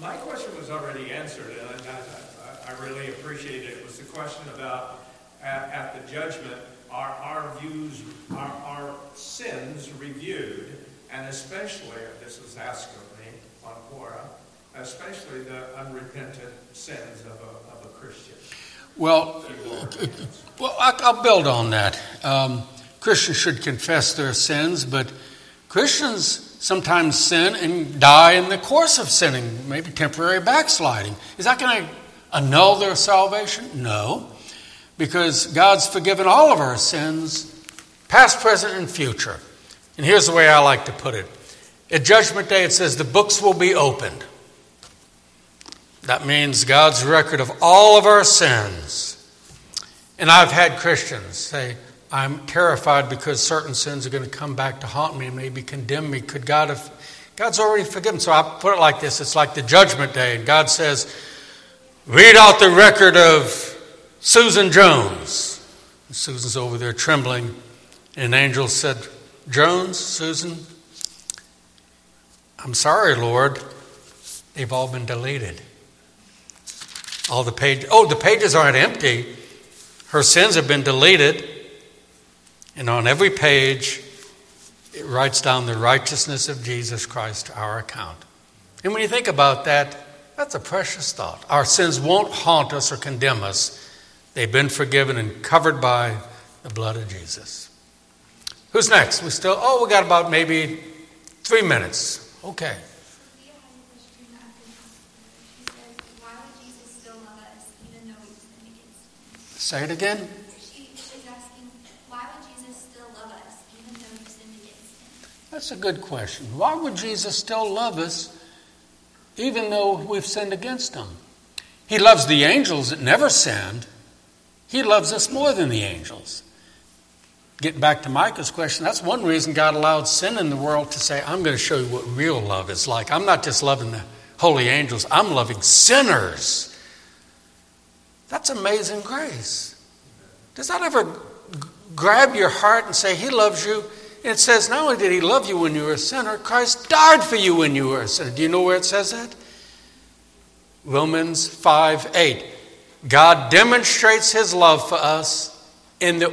My question was already answered, and I, I, I really appreciate it. It was the question about, at, at the judgment, are our views, are our sins reviewed? And especially, this was asked of me on Quora, especially the unrepentant sins of a, of a Christian. Well, well, I'll build on that. Um, Christians should confess their sins, but Christians sometimes sin and die in the course of sinning, maybe temporary backsliding. Is that going to annul their salvation? No, because God's forgiven all of our sins, past, present, and future. And here's the way I like to put it. At Judgment Day, it says the books will be opened. That means God's record of all of our sins. And I've had Christians say, I'm terrified because certain sins are going to come back to haunt me and maybe condemn me. Could God have, God's already forgiven. So I put it like this. It's like the Judgment Day. And God says, read out the record of Susan Jones. And Susan's over there trembling. And an angel said, Jones, Susan, I'm sorry, Lord. They've all been deleted. All the pages, oh, the pages aren't empty. Her sins have been deleted. And on every page, it writes down the righteousness of Jesus Christ to our account. And when you think about that, that's a precious thought. Our sins won't haunt us or condemn us. They've been forgiven and covered by the blood of Jesus. Who's next? We still, oh, we got about maybe three minutes. Okay. Say it again. She, she's asking, why would Jesus still love us, even though we sinned against him? That's a good question. Why would Jesus still love us, even though we've sinned against him? He loves the angels that never sinned. He loves us more than the angels. Getting back to Micah's question, that's one reason God allowed sin in the world to say, I'm going to show you what real love is like. I'm not just loving the holy angels. I'm loving sinners. That's amazing grace. Does that ever g- grab your heart and say, he loves you? And it says, not only did he love you when you were a sinner, Christ died for you when you were a sinner. Do you know where it says that? Romans five eight. God demonstrates his love for us in that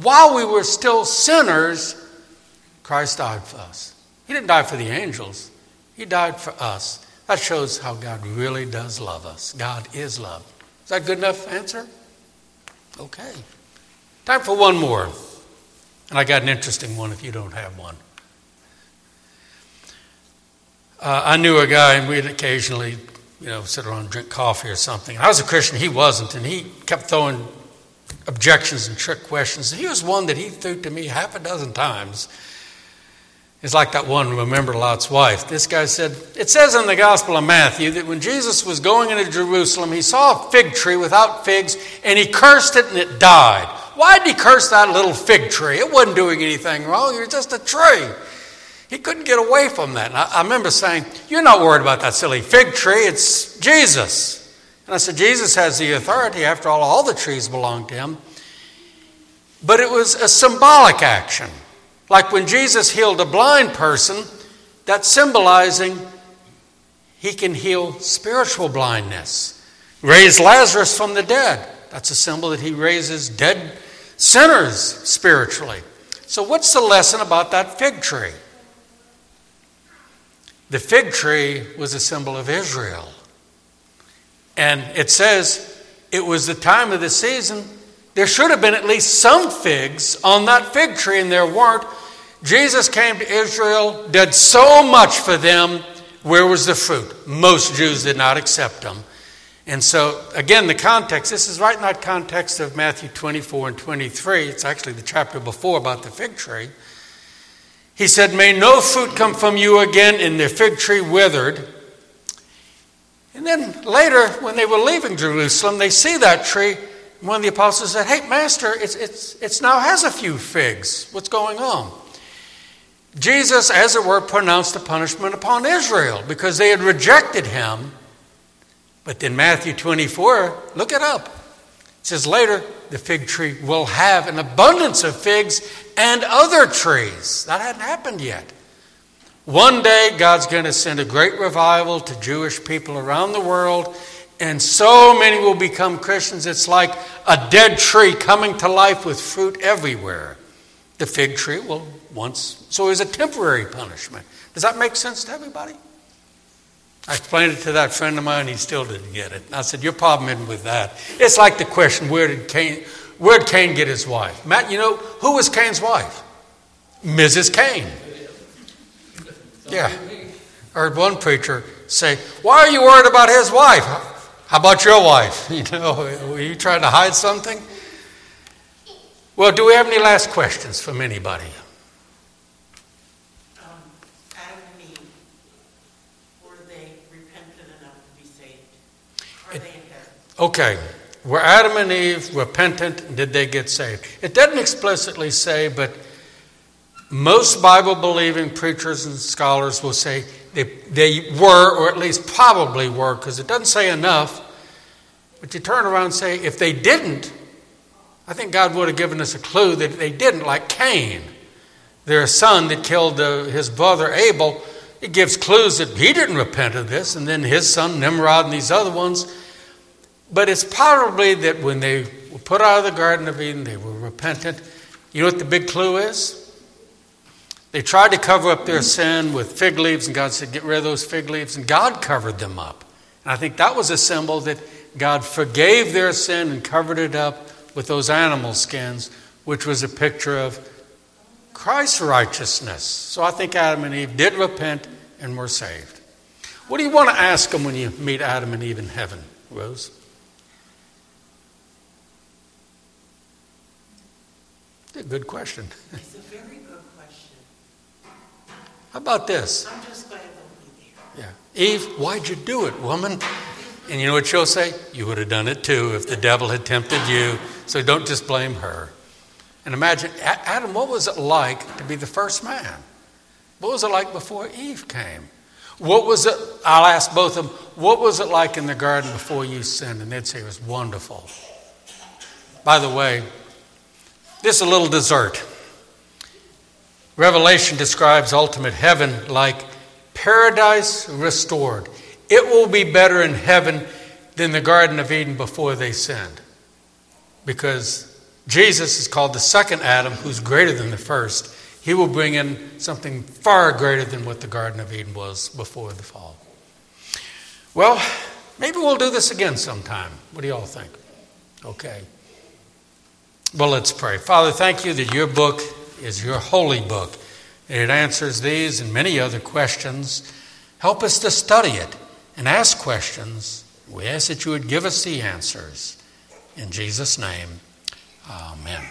while we were still sinners, Christ died for us. He didn't die for the angels. He died for us. That shows how God really does love us. God is love. Is that a good enough answer? Okay. Time for one more. And I got an interesting one if you don't have one. Uh, I knew a guy, and we'd occasionally, you know, sit around and drink coffee or something. I was a Christian, he wasn't, and he kept throwing objections and trick questions. And here's one that he threw to me half a dozen times. It's like that one, remember Lot's wife. This guy said, it says in the Gospel of Matthew that when Jesus was going into Jerusalem, he saw a fig tree without figs, and he cursed it and it died. Why did he curse that little fig tree? It wasn't doing anything wrong. It was just a tree. He couldn't get away from that. And I, I remember saying, you're not worried about that silly fig tree. It's Jesus. And I said, Jesus has the authority. After all, all the trees belong to him. But it was a symbolic action. Like when Jesus healed a blind person, that's symbolizing he can heal spiritual blindness. Raise Lazarus from the dead. That's a symbol that he raises dead sinners spiritually. So what's the lesson about that fig tree? The fig tree was a symbol of Israel. And it says it was the time of the season There should have been at least some figs on that fig tree, and there weren't. Jesus came to Israel, did so much for them. Where was the fruit? Most Jews did not accept them. And so, again, the context, this is right in that context of Matthew twenty-four and twenty-three. It's actually the chapter before about the fig tree. He said, "May no fruit come from you again," and the fig tree withered. And then later, when they were leaving Jerusalem, they see that tree. One of the apostles said, "Hey, Master, it's it's it's now has a few figs. What's going on?" Jesus, as it were, pronounced the punishment upon Israel because they had rejected him. But then Matthew twenty-four, look it up. It says later, the fig tree will have an abundance of figs and other trees. That hadn't happened yet. One day, God's going to send a great revival to Jewish people around the world, and so many will become Christians. It's like a dead tree coming to life with fruit everywhere. The fig tree will once, so it was a temporary punishment. Does that make sense to everybody? I explained it to that friend of mine. He still didn't get it. And I said, your problem isn't with that. It's like the question, where did Cain, where did Cain get his wife? Matt, you know, who was Cain's wife? Missus Cain. Yeah. I heard one preacher say, why are you worried about his wife? How about your wife? You know, were you trying to hide something? Well, do we have any last questions from anybody? Okay, were Adam and Eve repentant? Did they get saved? It doesn't explicitly say, but most Bible-believing preachers and scholars will say they, they were, or at least probably were, because it doesn't say enough. But you turn around and say, if they didn't, I think God would have given us a clue that they didn't, like Cain, their son that killed uh, his brother Abel. It gives clues that he didn't repent of this, and then his son Nimrod and these other ones. But it's probably that when they were put out of the Garden of Eden, they were repentant. You know what the big clue is? They tried to cover up their sin with fig leaves, and God said, get rid of those fig leaves, and God covered them up. And I think that was a symbol that God forgave their sin and covered it up with those animal skins, which was a picture of Christ's righteousness. So I think Adam and Eve did repent and were saved. What do you want to ask them when you meet Adam and Eve in heaven, Rose? Good question. It's a very good question. How about this? I'm just glad they'll be there. Yeah. Eve, why'd you do it, woman? And you know what she'll say? You would have done it too if the devil had tempted you. So don't just blame her. And imagine, Adam, what was it like to be the first man? What was it like before Eve came? What was it, I'll ask both of them, what was it like in the garden before you sinned? And they'd say it was wonderful. By the way, this is a little dessert. Revelation describes ultimate heaven like paradise restored. It will be better in heaven than the Garden of Eden before they sinned. Because Jesus is called the second Adam, who's greater than the first. He will bring in something far greater than what the Garden of Eden was before the fall. Well, maybe we'll do this again sometime. What do you all think? Okay. Well, let's pray. Father, thank you that your book is your holy book, and it answers these and many other questions. Help us to study it and ask questions. We ask that you would give us the answers. In Jesus' name, amen.